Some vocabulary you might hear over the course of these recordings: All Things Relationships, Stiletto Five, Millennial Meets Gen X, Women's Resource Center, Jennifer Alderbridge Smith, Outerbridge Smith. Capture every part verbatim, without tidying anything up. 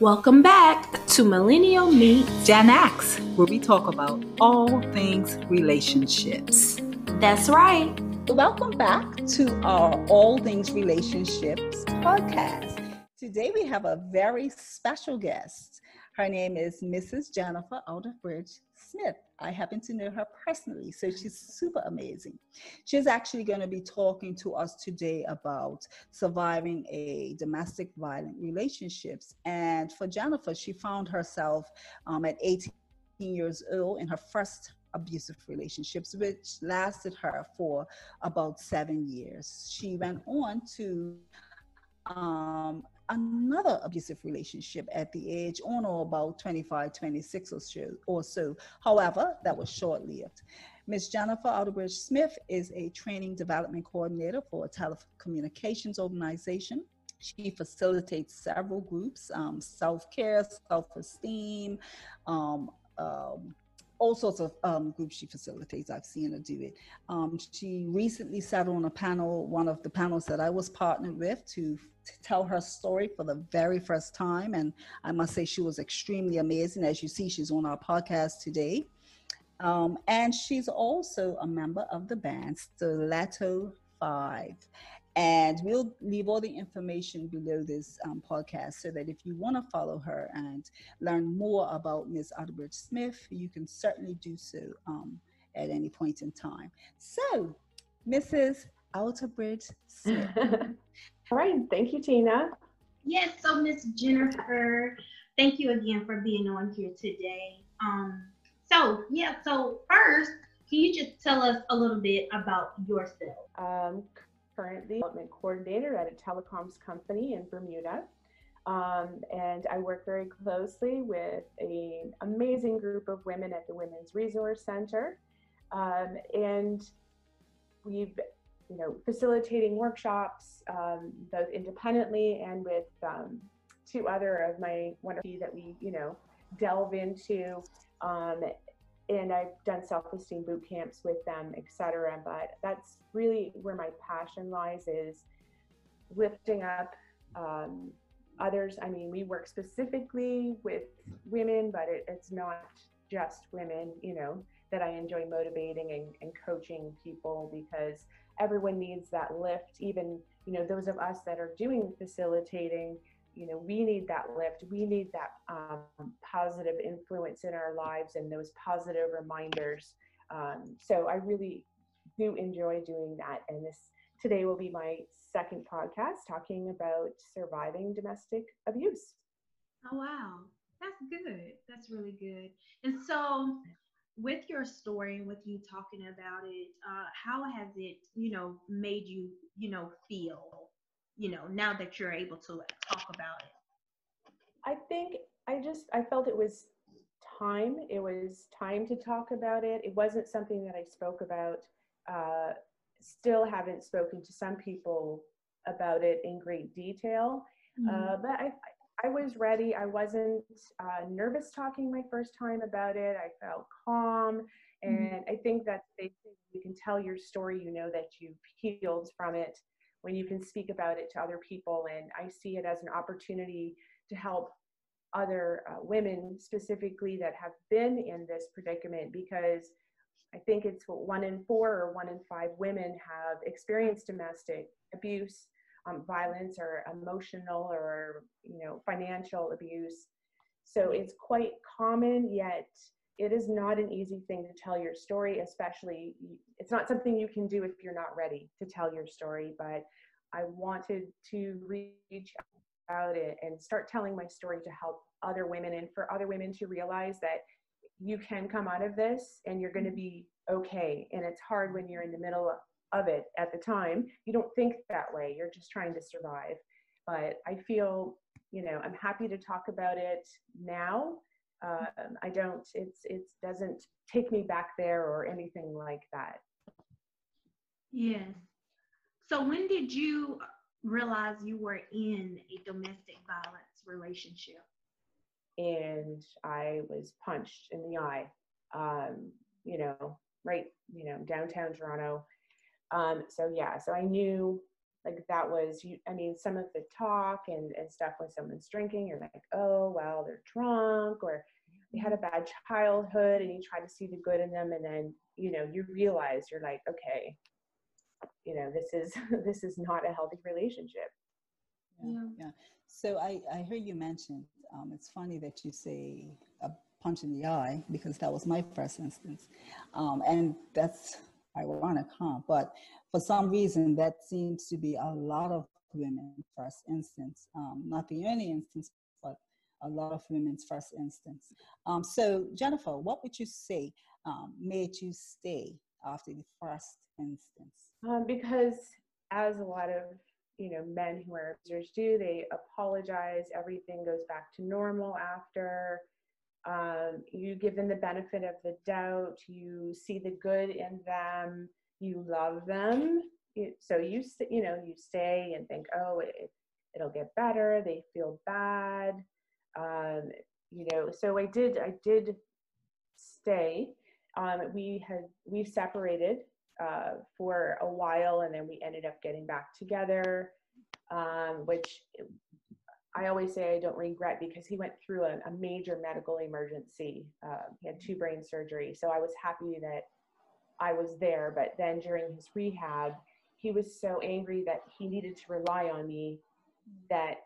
Welcome back to Millennial Meets Gen X, where we talk about all things relationships. That's right. Welcome back to our All Things Relationships podcast. Today we have a very special guest. Her name is Missus Jennifer Alderbridge Smith. I happen to know her personally, so she's super amazing. She's actually going to be talking to us today about surviving a domestic violent relationships. And for Jennifer, she found herself um, at eighteen years old in her first abusive relationships, which lasted her for about seven years. She went on to um, another abusive relationship at the age on or about twenty-five, twenty-six or so, or so. However, that was short-lived. Miz Jennifer Alderbridge Smith is a training development coordinator for a telecommunications organization. She facilitates several groups, um, self-care, self-esteem, um, um, all sorts of um, groups she facilitates. I've seen her do it. Um, she recently sat on a panel, one of the panels that I was partnered with to, to tell her story for the very first time. And I must say she was extremely amazing. As you see, she's on our podcast today. Um, and she's also a member of the band Stiletto Five. And we'll leave all the information below this um, podcast so that if you want to follow her and learn more about Miz Outerbridge Smith, you can certainly do so um, at any point in time. So, Missus Outerbridge Smith. All right. Thank you, Tina. Yes. So, Miz Jennifer, thank you again for being on here today. Um, so, yeah. So, first, can you just tell us a little bit about yourself? Um. Currently development coordinator at a telecoms company in Bermuda. Um, and I work very closely with an amazing group of women at the Women's Resource Center. Um, and we've, you know, facilitating workshops, um, both independently and with um, two other of my wonderful that we, you know, delve into. Um, And I've done self-esteem boot camps with them, et cetera. But that's really where my passion lies, is lifting up um, others. I mean, we work specifically with women, but it, it's not just women, you know, that I enjoy motivating and, and coaching people, because everyone needs that lift. Even, you know, those of us that are doing facilitating, you know, we need that lift. We need that um, positive influence in our lives and those positive reminders. Um, so I really do enjoy doing that. And this today will be my second podcast talking about surviving domestic abuse. Oh, wow. That's good. That's really good. And so with your story and with you talking about it, uh, how has it, you know, made you, you know, feel? You know, now that you're able to talk about it? I think I just, I felt it was time. It was time to talk about it. It wasn't something that I spoke about. Uh, still haven't spoken to some people about it in great detail, mm-hmm. uh, but I, I was ready. I wasn't uh, nervous talking my first time about it. I felt calm. And mm-hmm. I think that's basically, you can tell your story, you know, that you've healed from it when you can speak about it to other people. And I see it as an opportunity to help other uh, women specifically that have been in this predicament, because I think it's what one in four or one in five women have experienced domestic abuse, um, violence, or emotional or, you know, financial abuse. So it's quite common, yet it is not an easy thing to tell your story, especially it's not something you can do if you're not ready to tell your story. But I wanted to reach out and start telling my story to help other women, and for other women to realize that you can come out of this and you're going to be okay. And it's hard when you're in the middle of it at the time. You don't think that way. You're just trying to survive. But I feel, you know, I'm happy to talk about it now. Um, I don't, it's, it doesn't take me back there or anything like that. Yes. So when did you realize you were in a domestic violence relationship? And I was punched in the eye, um, you know, right, you know, downtown Toronto. Um, so yeah, so I knew like that was, you, I mean, some of the talk and, and stuff when someone's drinking, you're like, oh, well, they're drunk, or they had a bad childhood, and you try to see the good in them. And then, you know, you realize you're like, okay, you know, this is, this is not a healthy relationship. Yeah. yeah. So I, I heard you mention, um, it's funny that you say a punch in the eye, because that was my first instance. Um, and that's ironic, huh? But for some reason, that seems to be a lot of women's first instance, um, not the only instance, but a lot of women's first instance. Um, so Jennifer, what would you say um, made you stay after the first instance? Um, because as a lot of you know, men who are abusers do, they apologize, everything goes back to normal after, um, you give them the benefit of the doubt, you see the good in them, you love them, you, so you, you know, you stay and think, oh, it, it'll get better, they feel bad, um, you know, so I did, I did stay, um, we had, we separated, Uh, for a while, and then we ended up getting back together, um, which I always say I don't regret, because he went through a, a major medical emergency. Uh, he had two brain surgery, so I was happy that I was there, but then during his rehab, he was so angry that he needed to rely on me, that,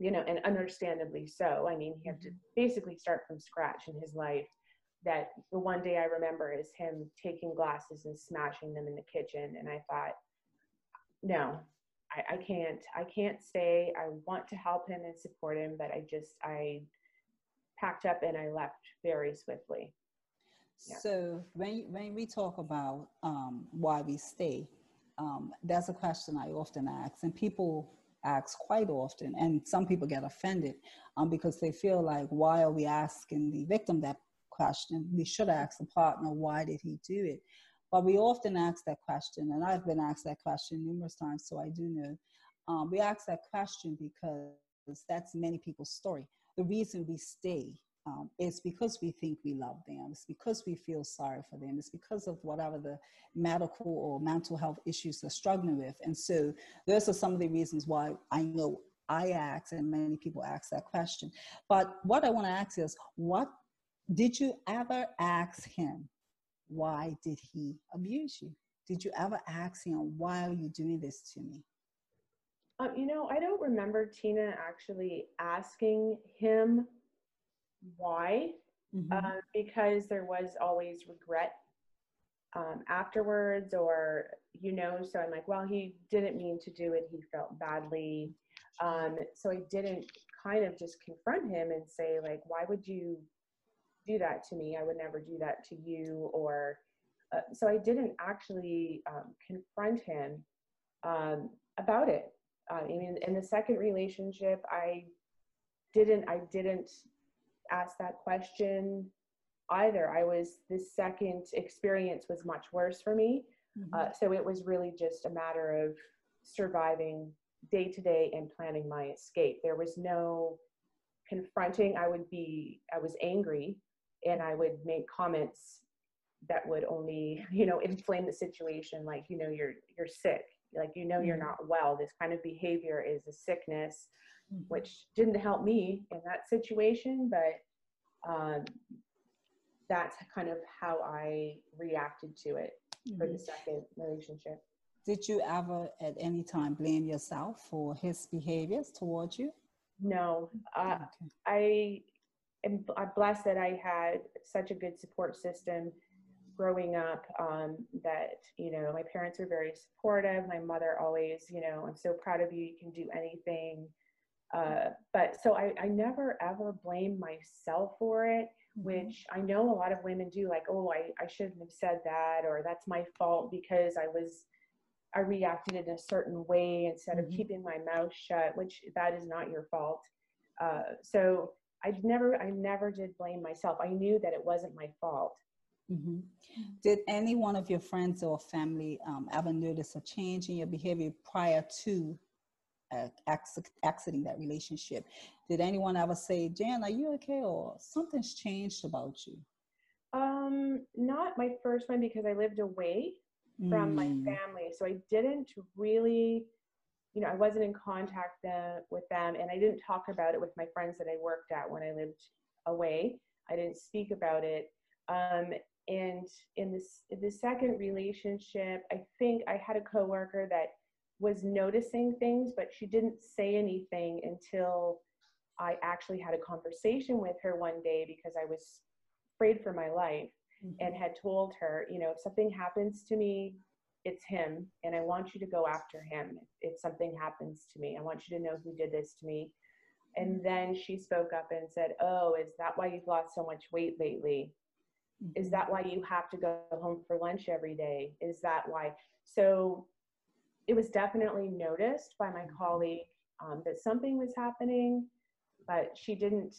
you know, and understandably so. I mean, he had to basically start from scratch in his life. That the one day I remember is him taking glasses and smashing them in the kitchen. And I thought, no, I, I can't, I can't stay. I want to help him and support him, but I just, I packed up and I left very swiftly. Yeah. So when, when we talk about um, why we stay, um, that's a question I often ask, and people ask quite often, and some people get offended um, because they feel like, why are we asking the victim that question? We should ask the partner, why did he do it? But we often ask that question, and I've been asked that question numerous times, so I do know. Um, we ask that question because that's many people's story. The reason we stay um, is because we think we love them. It's because we feel sorry for them. It's because of whatever the medical or mental health issues they're struggling with. And so those are some of the reasons why I know I ask, and many people ask that question. But what I want to ask is, what did you ever ask him, why did he abuse you? Did you ever ask him, why are you doing this to me? Um, you know, I don't remember Tina actually asking him why, mm-hmm. uh, because there was always regret um, afterwards, or, you know, so I'm like, well, he didn't mean to do it. He felt badly. Um, so I didn't kind of just confront him and say, like, why would you do that to me? I would never do that to you. Or uh, so I didn't actually um, confront him um, about it. Uh, I mean, in the second relationship, I didn't. I didn't ask that question either. I was the second experience was much worse for me. Mm-hmm. uh, so it was really just a matter of surviving day to day and planning my escape. There was no confronting. I would be. I was angry. And I would make comments that would only, you know, inflame the situation. Like, you know, you're, you're sick. Like, you know, mm-hmm. you're not well. This kind of behavior is a sickness, mm-hmm. which didn't help me in that situation. But um, that's kind of how I reacted to it mm-hmm. for the second relationship. Did you ever at any time blame yourself for his behaviors towards you? No. Uh, okay. I... And I'm blessed that I had such a good support system growing up, um, that, you know, my parents were very supportive. My mother always, you know, I'm so proud of you, you can do anything. Uh, but so I, I never ever blame myself for it, which I know a lot of women do, like, oh, I, I shouldn't have said that, or that's my fault because I was, I reacted in a certain way instead of mm-hmm. keeping my mouth shut, which that is not your fault. Uh, so I never, I never did blame myself. I knew that it wasn't my fault. Mm-hmm. Did any one of your friends or family um, ever notice a change in your behavior prior to uh, ex exiting that relationship? Did anyone ever say, Jan, are you okay? Or something's changed about you? Um, not my first one, because I lived away from mm. my family. So I didn't really you know, I wasn't in contact them, with them, and I didn't talk about it with my friends that I worked at when I lived away. I didn't speak about it. Um, and in this, the second relationship, I think I had a coworker that was noticing things, but she didn't say anything until I actually had a conversation with her one day because I was afraid for my life, mm-hmm. and had told her, you know, if something happens to me, it's him, and I want you to go after him. If something happens to me, I want you to know who did this to me. And then she spoke up and said, oh, is that why you've lost so much weight lately? Is that why you have to go home for lunch every day? Is that why? So it was definitely noticed by my colleague um, that something was happening, but she didn't,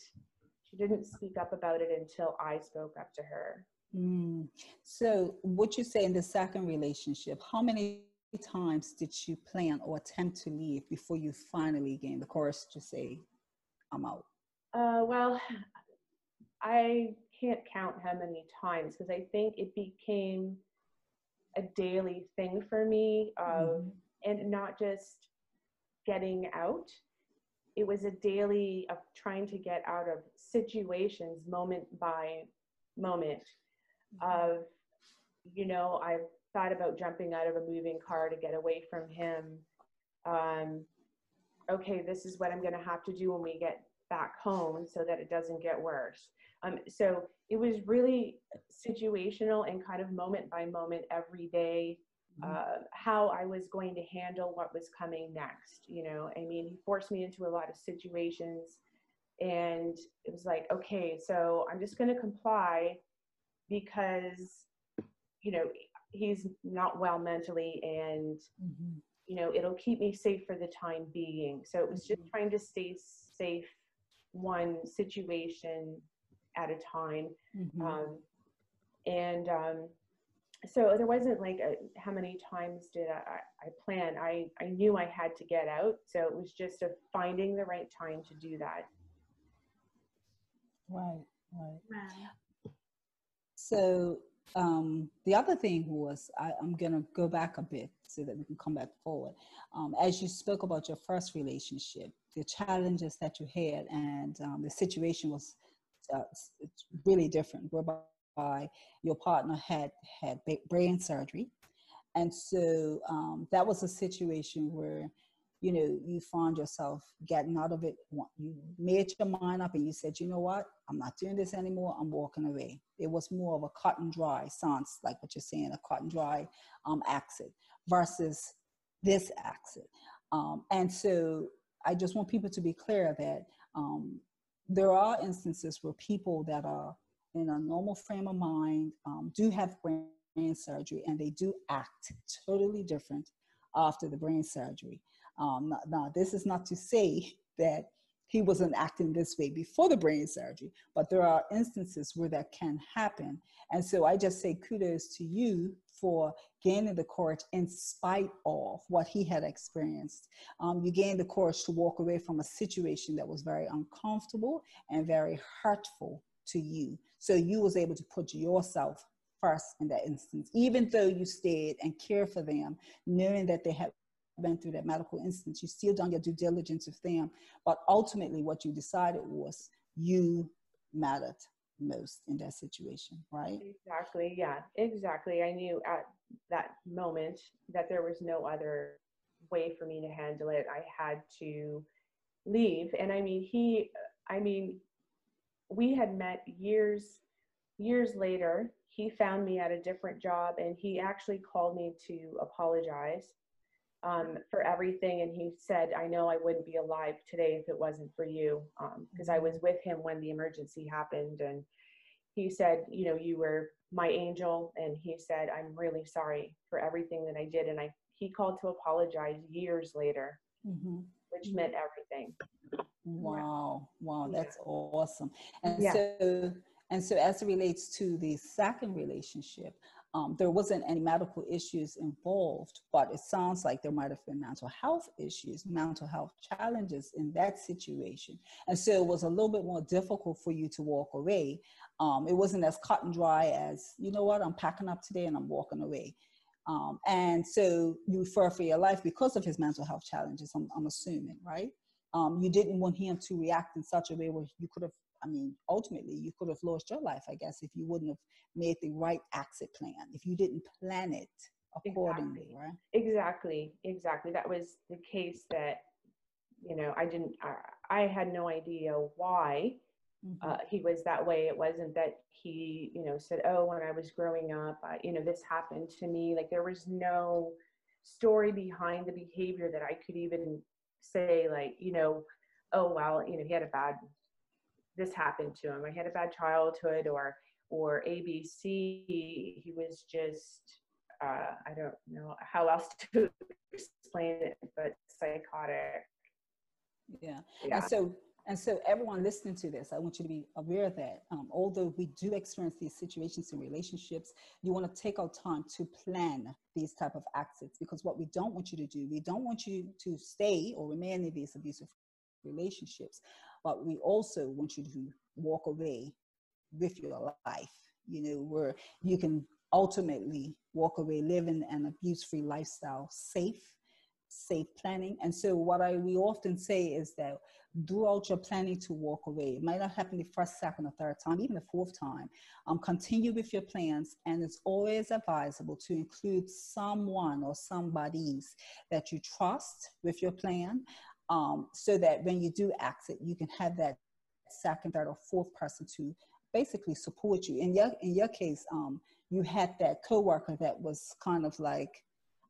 she didn't speak up about it until I spoke up to her. Mm. So what you say in the second relationship, how many times did you plan or attempt to leave before you finally gained the courage to say, I'm out? Uh, well, I can't count how many times, because I think it became a daily thing for me, of, mm-hmm. and not just getting out. It was a daily of trying to get out of situations moment by moment. Of, you know, I've thought about jumping out of a moving car to get away from him. Um, okay, this is what I'm going to have to do when we get back home so that it doesn't get worse. Um, so it was really situational and kind of moment by moment every day, uh, how I was going to handle what was coming next. You know, I mean, he forced me into a lot of situations, and it was like, okay, so I'm just going to comply, because, you know, he's not well mentally, and, mm-hmm. you know, it'll keep me safe for the time being. So it was just trying to stay safe one situation at a time. Mm-hmm. Um, and um, so there wasn't like a, how many times did I, I plan? I, I knew I had to get out. So it was just a finding the right time to do that. Right, right. Wow. So um, the other thing was, I, I'm going to go back a bit so that we can come back forward. Um, as you spoke about your first relationship, the challenges that you had, and um, the situation was uh, it's really different, whereby your partner had had brain surgery. And so um, that was a situation where, you know, you found yourself getting out of it. You made your mind up and you said, you know what, I'm not doing this anymore. I'm walking away. It was more of a cut and dry, sounds like what you're saying, a cut and dry um, exit versus this exit. Um, and so I just want people to be clear that um, there are instances where people that are in a normal frame of mind um, do have brain surgery, and they do act totally different after the brain surgery. Um, now, now, this is not to say that he wasn't acting this way before the brain surgery, but there are instances where that can happen. And so I just say kudos to you for gaining the courage in spite of what he had experienced. Um, you gained the courage to walk away from a situation that was very uncomfortable and very hurtful to you. So you was able to put yourself first in that instance, even though you stayed and cared for them, knowing that they had been through that medical instance. You still done your due diligence with them, but ultimately what you decided was you mattered most in that situation, right? Exactly. Yeah, exactly. I knew at that moment that there was no other way for me to handle it. I had to leave. And I mean, he, I mean, we had met years, years later. He found me at a different job, and he actually called me to apologize Um, for everything. And he said, I know I wouldn't be alive today if it wasn't for you, because um, I was with him when the emergency happened. And he said, you know, you were my angel. And he said, I'm really sorry for everything that I did. And I, he called to apologize years later, mm-hmm. which mm-hmm. meant everything. Wow. Wow. That's yeah. awesome. And yeah. so, and so as it relates to the second relationship, Um, there wasn't any medical issues involved, but it sounds like there might have been mental health issues, mental health challenges in that situation. And so it was a little bit more difficult for you to walk away. Um, it wasn't as cut and dry as, you know what, I'm packing up today and I'm walking away. Um, and so you fear for your life because of his mental health challenges, I'm, I'm assuming, right? Um, you didn't want him to react in such a way where you could have, I mean, ultimately you could have lost your life, I guess, if you wouldn't have made the right exit plan, if you didn't plan it accordingly, exactly. right? Exactly, exactly. That was the case that, you know, I didn't, I, I had no idea why mm-hmm. uh, he was that way. It wasn't that he, you know, said, oh, when I was growing up, uh, you know, this happened to me. Like there was no story behind the behavior that I could even say, like, you know, oh, well, you know, he had a bad, this happened to him. I had a bad childhood or, or A B C. He was just, uh, I don't know how else to explain it, but psychotic. Yeah. yeah. And so, and so everyone listening to this, I want you to be aware that um, although we do experience these situations in relationships, you want to take our time to plan these type of exits, because what we don't want you to do, we don't want you to stay or remain in these abusive relationships, but we also want you to walk away with your life, you know, where you can ultimately walk away living an abuse-free lifestyle, safe, safe planning. And so what I we often say is that do all your planning to walk away. It might not happen the first, second, or third time, even the fourth time. Um, continue with your plans, and it's always advisable to include someone or somebodies that you trust with your plan, um, so that when you do exit, you can have that second, third, or fourth person to basically support you. In your, in your case, um, you had that coworker that was kind of like,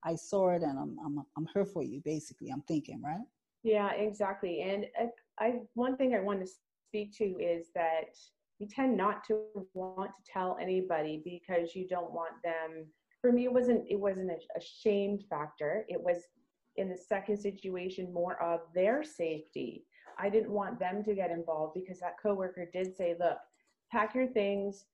I saw it and I'm, I'm, I'm here for you, basically, I'm thinking, right? Yeah, exactly. And I, I, one thing I want to speak to is that you tend not to want to tell anybody because you don't want them. For me, it wasn't, it wasn't a, a shame factor. It was in the second situation, more of their safety. I didn't want them to get involved because that coworker did say, look, pack your things,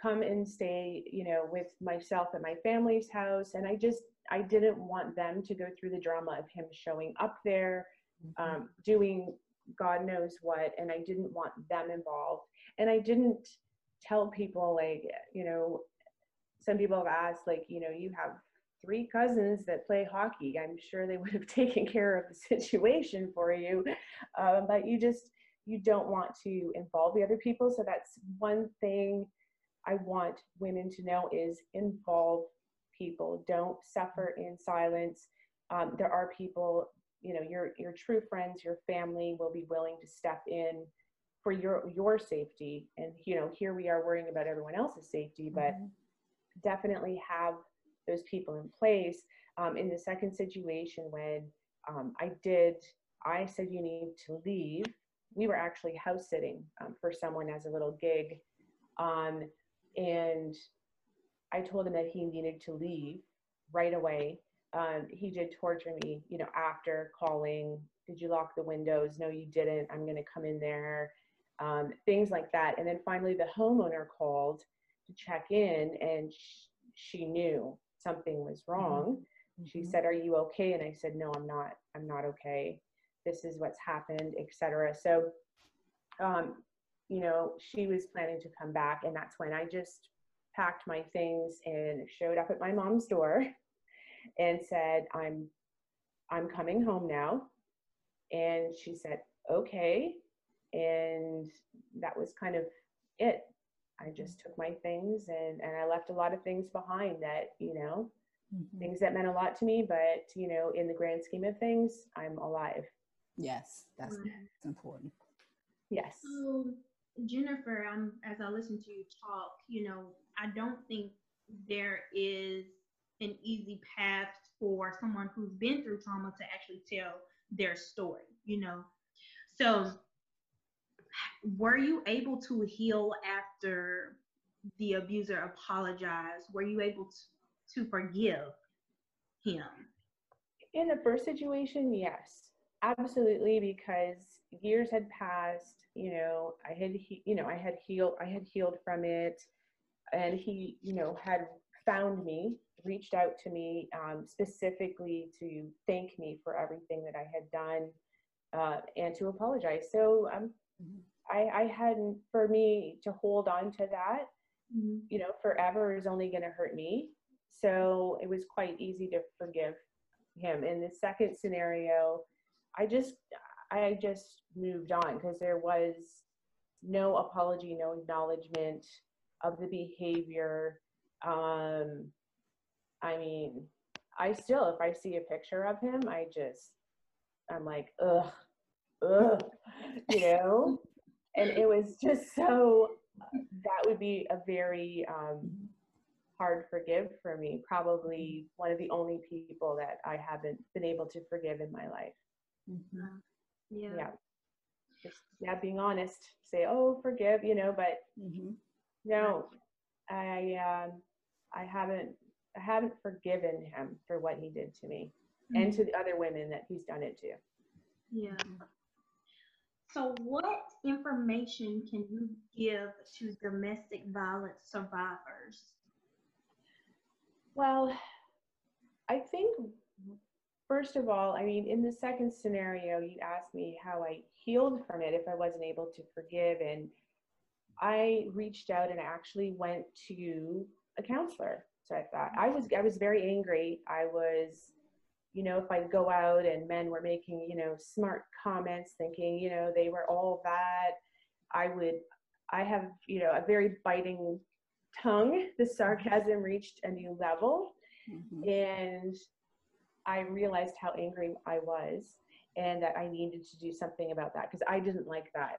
come and stay, you know, with myself at my family's house. And I just, I didn't want them to go through the drama of him showing up there, mm-hmm. um, doing God knows what. And I didn't want them involved. And I didn't tell people, like, you know, some people have asked, like, you know, you have three cousins that play hockey. I'm sure they would have taken care of the situation for you. Uh, but you just, you don't want to involve the other people. So that's one thing I want women to know is involve people. Don't suffer in silence. Um, there are people, you know, your your true friends, your family will be willing to step in for your your safety. And, you know, here we are worrying about everyone else's safety, but mm-hmm. definitely have those people in place. Um, in the second situation, when um, I did, I said, you need to leave. We were actually house sitting um, for someone as a little gig. Um, and I told him that he needed to leave right away. Um, he did torture me, you know, after calling, did you lock the windows? No, you didn't. I'm going to come in there. Um, things like that. And then finally the homeowner called to check in, and sh she knew something was wrong. Mm-hmm. She said, are you okay? And I said, no, I'm not. I'm not okay. This is what's happened, et cetera. So, um, you know, she was planning to come back, and that's when I just packed my things and showed up at my mom's door and said, I'm, I'm coming home now. And she said, okay. And that was kind of it. I just took my things and, and I left a lot of things behind that, you know, mm-hmm. things that meant a lot to me, but, you know, in the grand scheme of things, I'm alive. Yes. That's um, important. Yes. So Jennifer, um, as I listen to you talk, you know, I don't think there is an easy path for someone who's been through trauma to actually tell their story, you know. So were you able to heal after the abuser apologized? Were you able to, to forgive him? In the first situation, yes. Absolutely, because years had passed, you know, I had, he, you know, I had healed, I had healed from it. And he, you know, had found me, reached out to me um, specifically to thank me for everything that I had done uh, and to apologize. So um, I, I hadn't, for me to hold on to that, mm-hmm. you know, forever is only going to hurt me. So it was quite easy to forgive him. In the second scenario, I just, I just moved on because there was no apology, no acknowledgement of the behavior. Um, I mean, I still, if I see a picture of him, I just, I'm like, ugh, ugh, you know? And it was just so, that would be a very um, hard forgive for me. Probably one of the only people that I haven't been able to forgive in my life. Mm-hmm. Yeah. Yeah. Just, yeah, being honest, say, oh, forgive, you know, but mm-hmm. no, I, um, I haven't, I haven't forgiven him for what he did to me mm-hmm. and to the other women that he's done it to. Yeah. So what information can you give to domestic violence survivors? Well, I think, first of all, I mean, in the second scenario, you asked me how I healed from it if I wasn't able to forgive. And I reached out and actually went to a counselor. So I thought, I was, I was very angry. I was, you know, if I go out and men were making, you know, smart comments thinking, you know, they were all that, I would, I have, you know, a very biting tongue. The sarcasm reached a new level. Mm-hmm. And I realized how angry I was and that I needed to do something about that because I didn't like that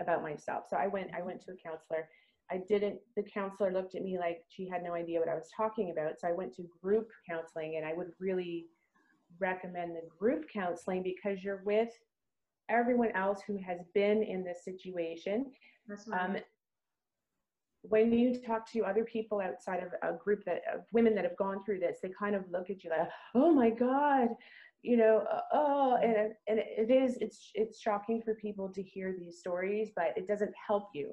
about myself. So I went, I went to a counselor. I didn't, the counselor looked at me like she had no idea what I was talking about. So I went to group counseling, and I would really recommend the group counseling because you're with everyone else who has been in this situation. That's right. Um, when you talk to other people outside of a group that of women that have gone through this, they kind of look at you like, oh my God, you know, oh, and, and it is, it's, it's shocking for people to hear these stories, but it doesn't help you.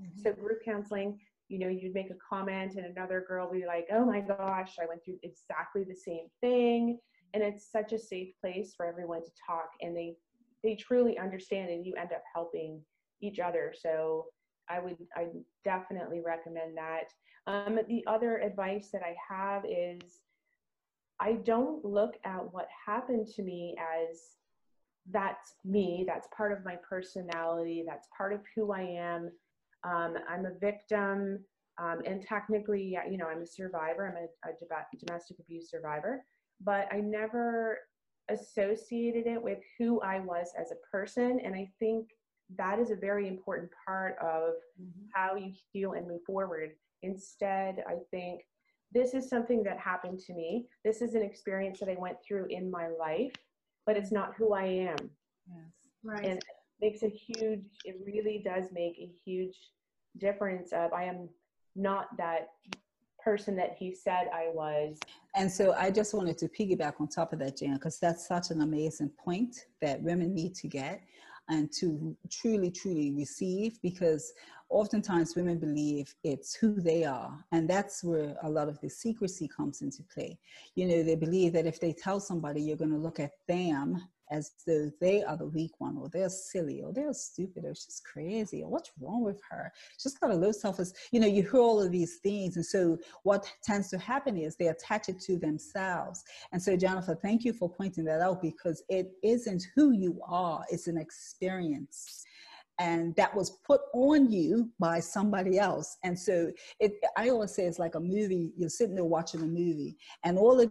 Mm-hmm. So group counseling, you know, you'd make a comment and another girl would be like, oh my gosh, I went through exactly the same thing. And it's such a safe place for everyone to talk, and they, they truly understand, and you end up helping each other. So I would, I definitely recommend that. Um, the other advice that I have is I don't look at what happened to me as that's me, that's part of my personality, that's part of who I am. Um, I'm a victim, um, and technically, you know, I'm a survivor. I'm a, a domestic abuse survivor, but I never associated it with who I was as a person. And I think that is a very important part of mm-hmm. how you heal and move forward. Instead, I think this is something that happened to me. This is an experience that I went through in my life, but it's not who I am. Yes. Right. And makes a huge, it really does make a huge difference of I am not that person that he said I was. And so I just wanted to piggyback on top of that, Jan, because that's such an amazing point that women need to get and to truly, truly receive, because oftentimes women believe it's who they are. And that's where a lot of the secrecy comes into play. You know, they believe that if they tell somebody, you're going to look at them as though they are the weak one, or they're silly, or they're stupid, or she's crazy, or what's wrong with her? She's got a low self-esteem. You know, you hear all of these things. And so what tends to happen is they attach it to themselves. And so, Jennifer, thank you for pointing that out, because it isn't who you are. It's an experience. And that was put on you by somebody else. And so it, I always say it's like a movie. You're sitting there watching a movie, and all of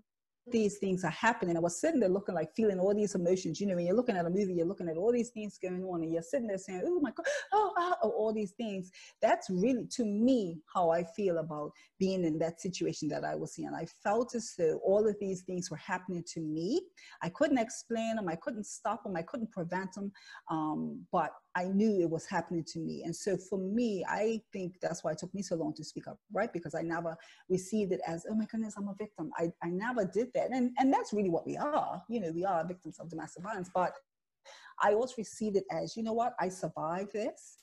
these things are happening. I was sitting there looking like feeling all these emotions. You know, when you're looking at a movie, you're looking at all these things going on, and you're sitting there saying, oh my God, oh, oh, oh, all these things. That's really, to me, how I feel about being in that situation that I was in. I felt as though all of these things were happening to me. I couldn't explain them. I couldn't stop them. I couldn't prevent them. Um, but I knew it was happening to me. And so for me, I think that's why it took me so long to speak up, right? Because I never received it as, oh my goodness, I'm a victim. I, I never did that. And, and that's really what we are. You know, we are victims of domestic violence. But I always received it as, you know what? I survived this.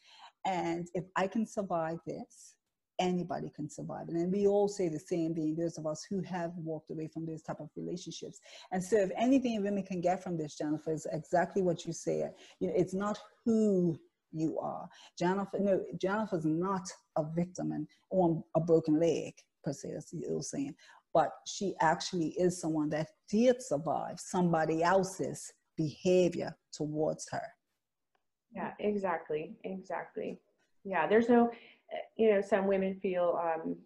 And if I can survive this, anybody can survive. And then we all say the same thing, those of us who have walked away from those type of relationships. And so if anything women can get from this, Jennifer, is exactly what you say. You know, it's not who you are. Jennifer, no, Jennifer's not a victim and on a broken leg. per se, that's what you're saying, but she actually is someone that did survive somebody else's behavior towards her. Yeah, exactly. Exactly. Yeah. There's no, you know, some women feel, um,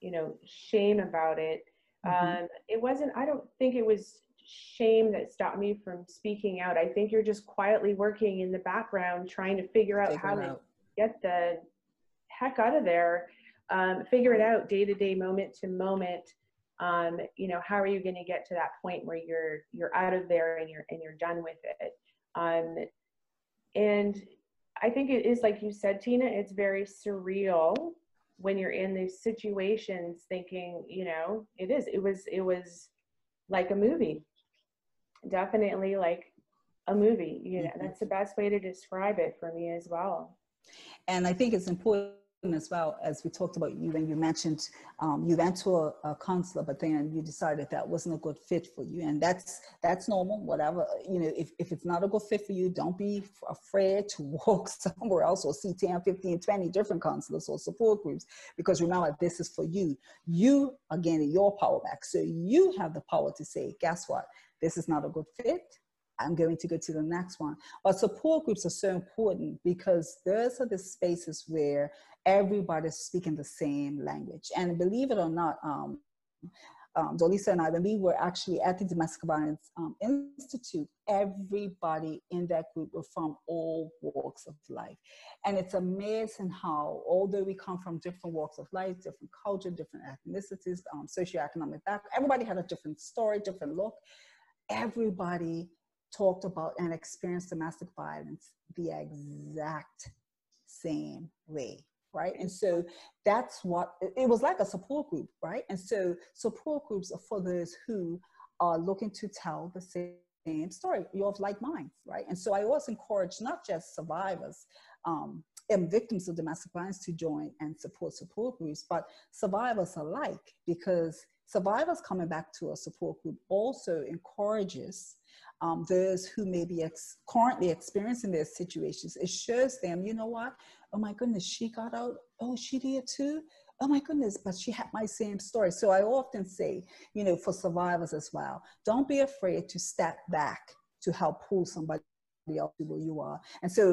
you know, shame about it. Mm-hmm. Um, it wasn't, I don't think it was shame that stopped me from speaking out. I think you're just quietly working in the background, trying to figure out figure how to out. get the heck out of there. Um, figure it out day to day, moment to moment. Um, you know, how are you going to get to that point where you're, you're out of there and you're, and you're done with it. Um, and I think it is, like you said, Tina, it's very surreal when you're in these situations thinking, you know, it is, it was, it was like a movie, definitely like a movie, you know, mm-hmm. That's the best way to describe it for me as well. And I think it's important as well, as we talked about you, and you mentioned um, you went to a, a counselor, but then you decided that wasn't a good fit for you, and that's that's normal. Whatever, you know, if, if it's not a good fit for you, don't be afraid to walk somewhere else or see ten, fifteen, twenty different counselors or support groups, because remember, this is for you. You are gaining your power back, so you have the power to say, guess what, this is not a good fit, I'm going to go to the next one. But support groups are so important, because those are the spaces where everybody's speaking the same language. And believe it or not, um, um, Dolisa and I, when we were actually at the Domestic Violence um, Institute, everybody in that group were from all walks of life. And it's amazing how, although we come from different walks of life, different culture, different ethnicities, um, socioeconomic background, everybody had a different story, different look. Everybody talked about and experienced domestic violence the exact same way, right? And so that's what, it was like a support group, right? And so support groups are for those who are looking to tell the same story. You're of like minds, right? And so I always encourage not just survivors um, and victims of domestic violence to join and support support groups, but survivors alike, because survivors coming back to a support group also encourages Um, those who may be ex currently experiencing their situations. It shows them, you know what? Oh my goodness, she got out. Oh, she did too. Oh my goodness, but she had my same story. So I often say, you know, for survivors as well, don't be afraid to step back to help pull somebody else to where you are. And so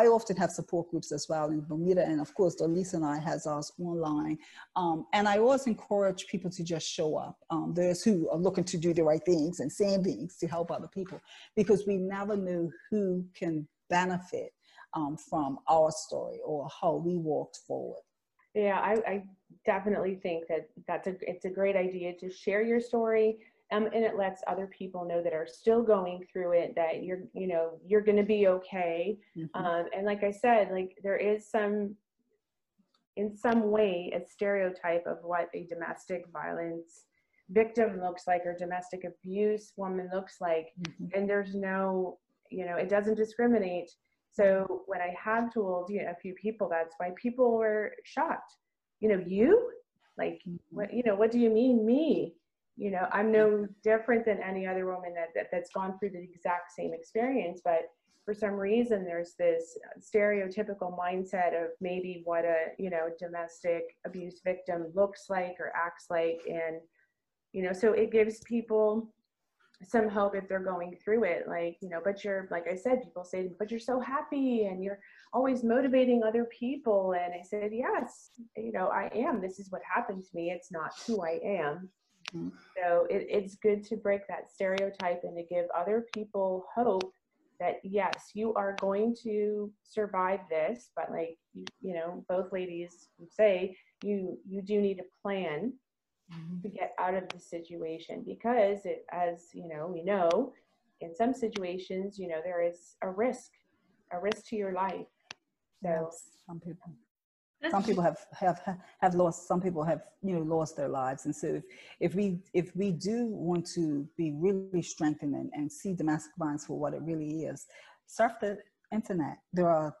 I often have support groups as well in Bermuda. And of course, Dolisa and I has ours online. Um, and I always encourage people to just show up. Um, those who are looking to do the right things and saying things to help other people, because we never know who can benefit um, from our story or how we walked forward. Yeah, I, I definitely think that that's a, it's a great idea to share your story. Um, and it lets other people know that are still going through it that you're, you know, you're going to be okay. Mm-hmm. Um, and like I said, like there is some, in some way, a stereotype of what a domestic violence victim looks like or domestic abuse woman looks like. Mm-hmm. And there's no, you know, it doesn't discriminate. So when I have told, you know, a few people, that's why people were shocked. You know, you? Like, mm-hmm. what, you know, what do you mean me? You know, I'm no different than any other woman that, that, that's gone through the exact same experience, but for some reason there's this stereotypical mindset of maybe what a, you know, domestic abuse victim looks like or acts like. And, you know, so it gives people some hope if they're going through it. Like, you know, but you're, like I said, people say, but you're so happy and you're always motivating other people. And I said, yes, you know, I am. This is what happened to me. It's not who I am. Mm-hmm. So it, it's good to break that stereotype and to give other people hope that, yes, you are going to survive this, but like, you, you know, both ladies say, you, you do need a plan mm-hmm. to get out of the situation, because it, as you know, we know in some situations, you know, there is a risk, a risk to your life. So yes, some people. Some people have, have, have lost, some people have, you know, lost their lives. And so if, if we, if we do want to be really strengthened and, and see domestic violence for what it really is, surf the internet. There are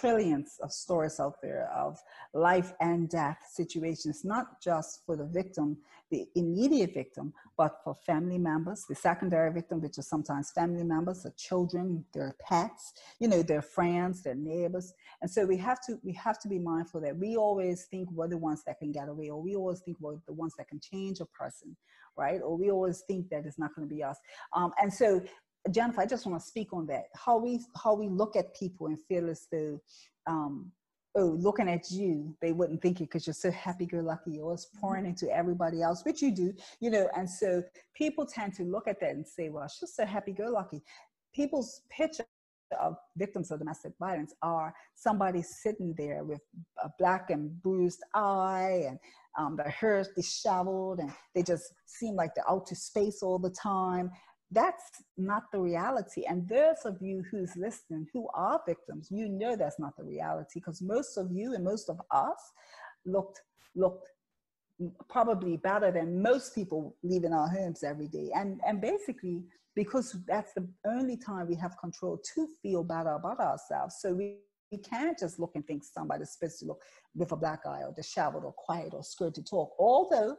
trillions of stories out there of life and death situations, not just for the victim, the immediate victim, but for family members, the secondary victim, which are sometimes family members, their children, their pets, you know, their friends, their neighbors. And so we have to, we have to be mindful that we always think we're the ones that can get away, or we always think we're the ones that can change a person, right? Or we always think that it's not going to be us. Um, and so Jennifer, I just want to speak on that, how we how we look at people and feel as though, um, oh, looking at you, they wouldn't think it because you're so happy-go-lucky, you're always pouring into everybody else, which you do, you know, and so people tend to look at that and say, well, she's so happy-go-lucky. People's picture of victims of domestic violence are somebody sitting there with a black and bruised eye and um, their hair's disheveled and they just seem like they're out to space all the time. That's not the reality. And those of you who's listening, who are victims, you know that's not the reality, because most of you and most of us looked, looked probably better than most people leaving our homes every day. And, and basically, because that's the only time we have control to feel better about ourselves. So we, we can't just look and think somebody's supposed to look with a black eye or disheveled or quiet or scared to talk. Although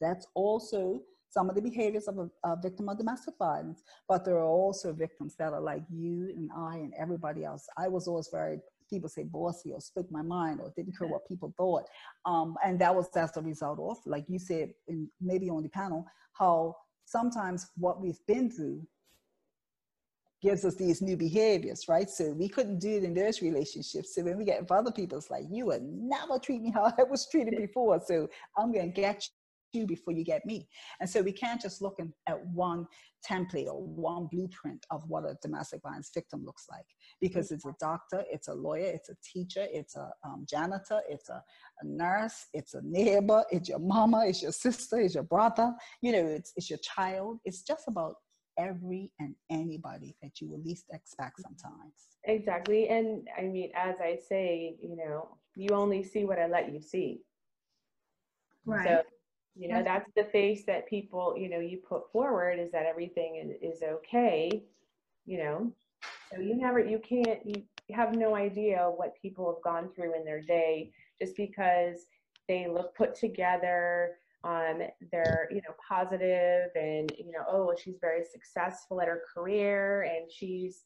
that's also some of the behaviors of a, a victim of domestic violence, but there are also victims that are like you and I and everybody else. I was always very, people say bossy or spoke my mind or didn't care what people thought. Um, and that was, that's the result of, like you said, in, maybe on the panel, how sometimes what we've been through gives us these new behaviors, right? So we couldn't do it in those relationships. So when we get with other people, it's like, you would never treat me how I was treated before. So I'm gonna get you. you before you get me. And so we can't just look in, at one template or one blueprint of what a domestic violence victim looks like, because it's a doctor, it's a lawyer, it's a teacher, it's a um, janitor, it's a, a nurse, it's a neighbor, it's your mama, it's your sister, it's your brother, you know, it's, it's your child. It's just about every and anybody that you would least expect sometimes. Exactly. And I mean, as I say, you know, you only see what I let you see. Right. So you know, that's the face that people, you know, you put forward is that everything is, is okay, you know, so you never, you can't, you have no idea what people have gone through in their day just because they look put together, um, they're, you know, positive and, you know, oh, she's very successful at her career and she's,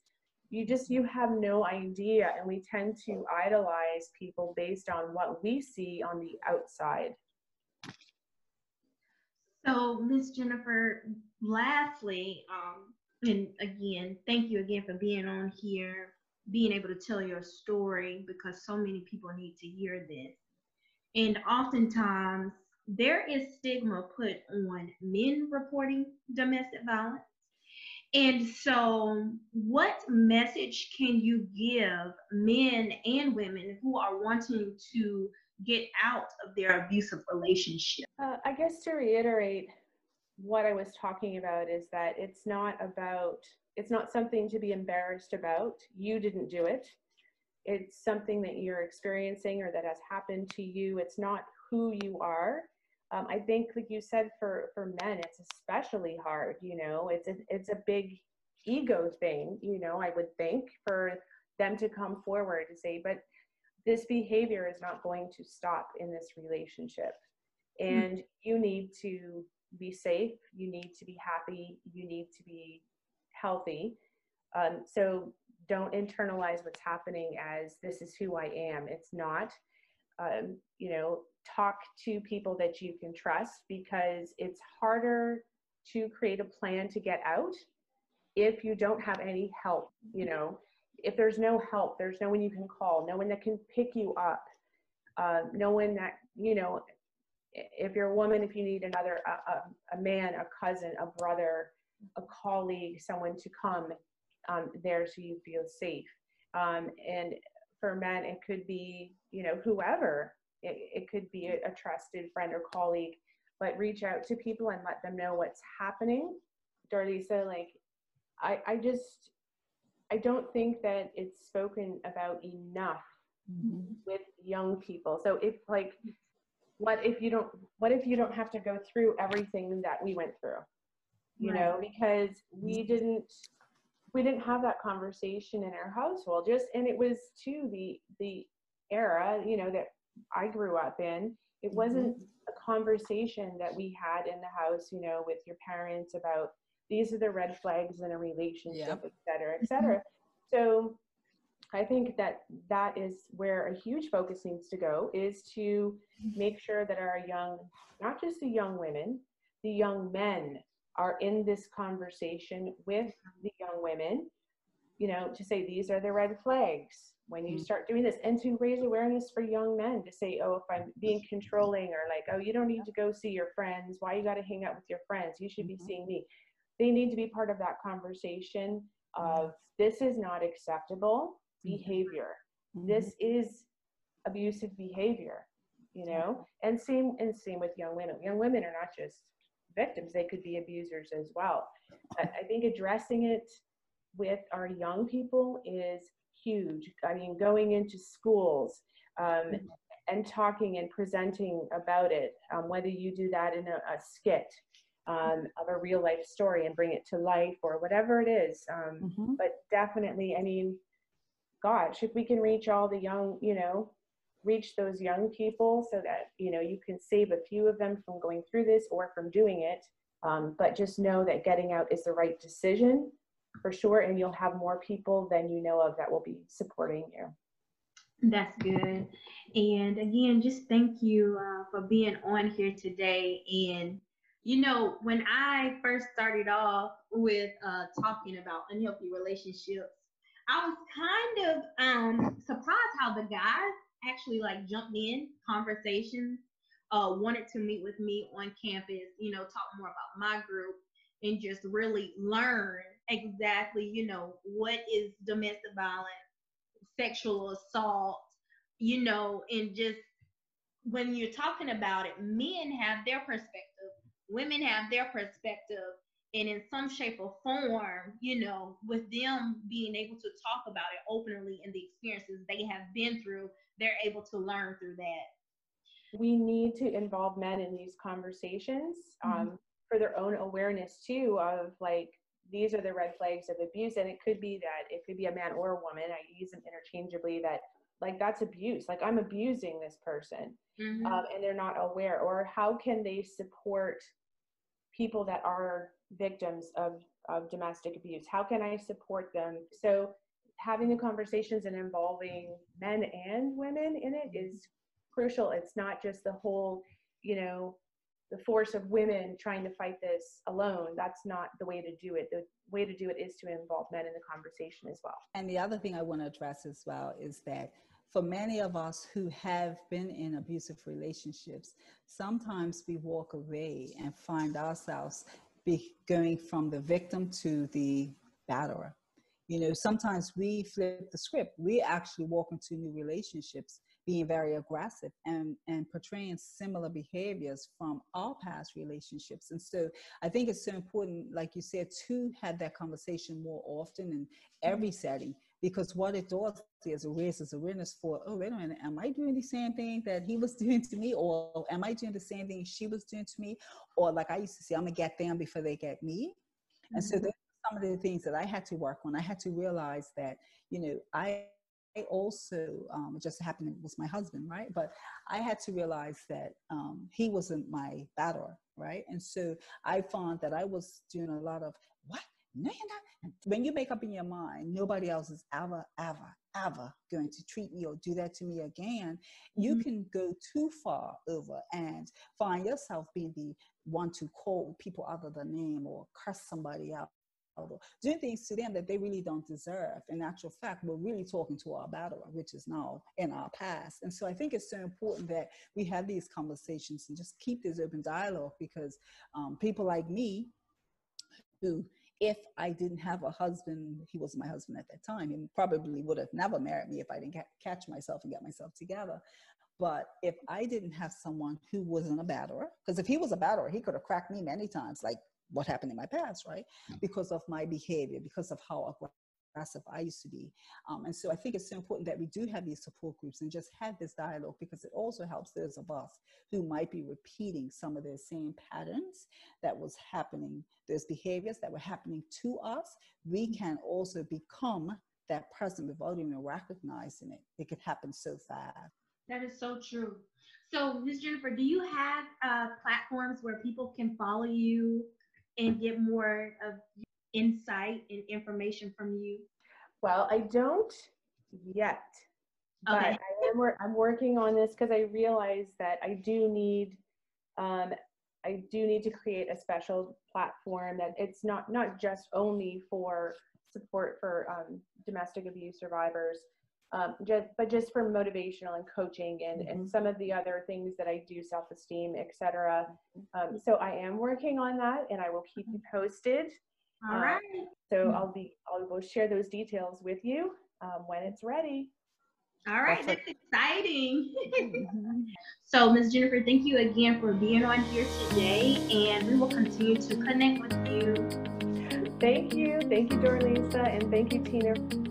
you just, you have no idea. And we tend to idolize people based on what we see on the outside. So, Miz Jennifer, lastly, um, and again, thank you again for being on here, being able to tell your story, because so many people need to hear this. And oftentimes, there is stigma put on men reporting domestic violence. And so, what message can you give men and women who are wanting to get out of their abusive relationship? Uh, I guess to reiterate what I was talking about is that it's not about, it's not something to be embarrassed about. You didn't do it. It's something that you're experiencing or that has happened to you. It's not who you are. Um, I think, like you said, for, for men, it's especially hard, you know, it's a, it's a big ego thing, you know, I would think, for them to come forward and say, but this behavior is not going to stop in this relationship. And you need to be safe. You need to be happy. You need to be healthy. Um, so don't internalize what's happening as this is who I am. It's not. Um, you know, talk to people that you can trust, because it's harder to create a plan to get out if you don't have any help, you know. If there's no help, there's no one you can call, no one that can pick you up, uh, no one that, you know, if you're a woman, if you need another, a, a, a man, a cousin, a brother, a colleague, someone to come um, there so you feel safe. Um, and for men, it could be, you know, whoever, it, it could be a, a trusted friend or colleague, but reach out to people and let them know what's happening. Darlisa, like, I, I just... I don't think that it's spoken about enough mm-hmm. with young people. So if like, what if you don't, what if you don't have to go through everything that we went through, you right. know, because we didn't, we didn't have that conversation in our household. Just, and it was too the, the era, you know, that I grew up in. It wasn't mm-hmm. a conversation that we had in the house, you know, with your parents about these are the red flags in a relationship, yep. et cetera, et cetera. So I think that that is where a huge focus needs to go, is to make sure that our young, not just the young women, the young men are in this conversation with the young women, you know, to say, these are the red flags when you start doing this, and to raise awareness for young men to say, oh, if I'm being controlling, or like, oh, you don't need to go see your friends. Why you got to hang out with your friends? You should be seeing me. They need to be part of that conversation of, this is not acceptable behavior. Mm-hmm. This is abusive behavior, you know, and same, and same with young women. Young women are not just victims. They could be abusers as well. But I think addressing it with our young people is huge. I mean, going into schools um, and talking and presenting about it, um, whether you do that in a, a skit um, of a real life story and bring it to life or whatever it is. Um, mm-hmm. But definitely, I mean, gosh, if we can reach all the young, you know, reach those young people so that, you know, you can save a few of them from going through this or from doing it. Um, but just know that getting out is the right decision for sure. And you'll have more people than you know of that will be supporting you. That's good. And again, just thank you uh, for being on here today. And, you know, when I first started off with uh, talking about unhealthy relationships, I was kind of um, surprised how the guys actually like jumped in conversations, uh, wanted to meet with me on campus, you know, talk more about my group and just really learn exactly, you know, what is domestic violence, sexual assault, you know, and just when you're talking about it, men have their perspective, women have their perspective. And in some shape or form, you know, with them being able to talk about it openly and the experiences they have been through, they're able to learn through that. We need to involve men in these conversations um, mm-hmm. for their own awareness too of like, these are the red flags of abuse. And it could be that it could be a man or a woman. I use them interchangeably that like, that's abuse. Like I'm abusing this person mm-hmm. um, and they're not aware, or how can they support people that are victims of, of domestic abuse? How can I support them? So having the conversations and involving men and women in it is crucial. It's not just the whole, you know, the force of women trying to fight this alone. That's not the way to do it. The way to do it is to involve men in the conversation as well. And the other thing I want to address as well is that for many of us who have been in abusive relationships, sometimes we walk away and find ourselves be going from the victim to the batterer. You know, sometimes we flip the script. We actually walk into new relationships being very aggressive and, and portraying similar behaviors from our past relationships. And so I think it's so important, like you said, to have that conversation more often in every setting, because what it does is it raises awareness for, oh, wait a minute, am I doing the same thing that he was doing to me? Or am I doing the same thing she was doing to me? Or like I used to say, I'm gonna get them before they get me. Mm-hmm. And so those are some of the things that I had to work on. I had to realize that, you know, I, I also, um, it just happened, it was my husband, right? But I had to realize that um, he wasn't my batterer, right? And so I found that I was doing a lot of, what? No, you're not. When you make up in your mind, nobody else is ever, ever, ever going to treat me or do that to me again. You mm-hmm. can go too far over and find yourself being the one to call people out of the name or curse somebody out, or doing things to them that they really don't deserve. In actual fact, we're really talking to our batterer, which is now in our past. And so I think it's so important that we have these conversations and just keep this open dialogue, because um, people like me who, if I didn't have a husband, he was my husband at that time, he probably would have never married me if I didn't ca- catch myself and get myself together. But if I didn't have someone who wasn't a batterer, because if he was a batterer, he could have cracked me many times, like what happened in my past, right? Because of my behavior, because of how gossip I used to be. Um, and so I think it's so important that we do have these support groups and just have this dialogue, because it also helps those of us who might be repeating some of the same patterns that was happening, those behaviors that were happening to us. We can also become that person without even recognizing it. It could happen so fast. That is so true. So, Miz Jennifer, do you have uh, platforms where people can follow you and get more of insight and information from you? Well, I don't yet, but okay. I am wor- I'm working on this, because I realize that I do need, um, I do need to create a special platform that it's not, not just only for support for um, domestic abuse survivors, Um, just, but just for motivational and coaching and, mm-hmm. and some of the other things that I do, self-esteem, et cetera. Um, so I am working on that, and I will keep you posted. All um, right. So mm-hmm. I'll be, I will share those details with you um, when it's ready. All right, that's, that's exciting. Mm-hmm. So, Miz Jennifer, thank you again for being on here today, and we will continue to connect with you. Thank you, thank you, Dorlisa, and thank you, Tina.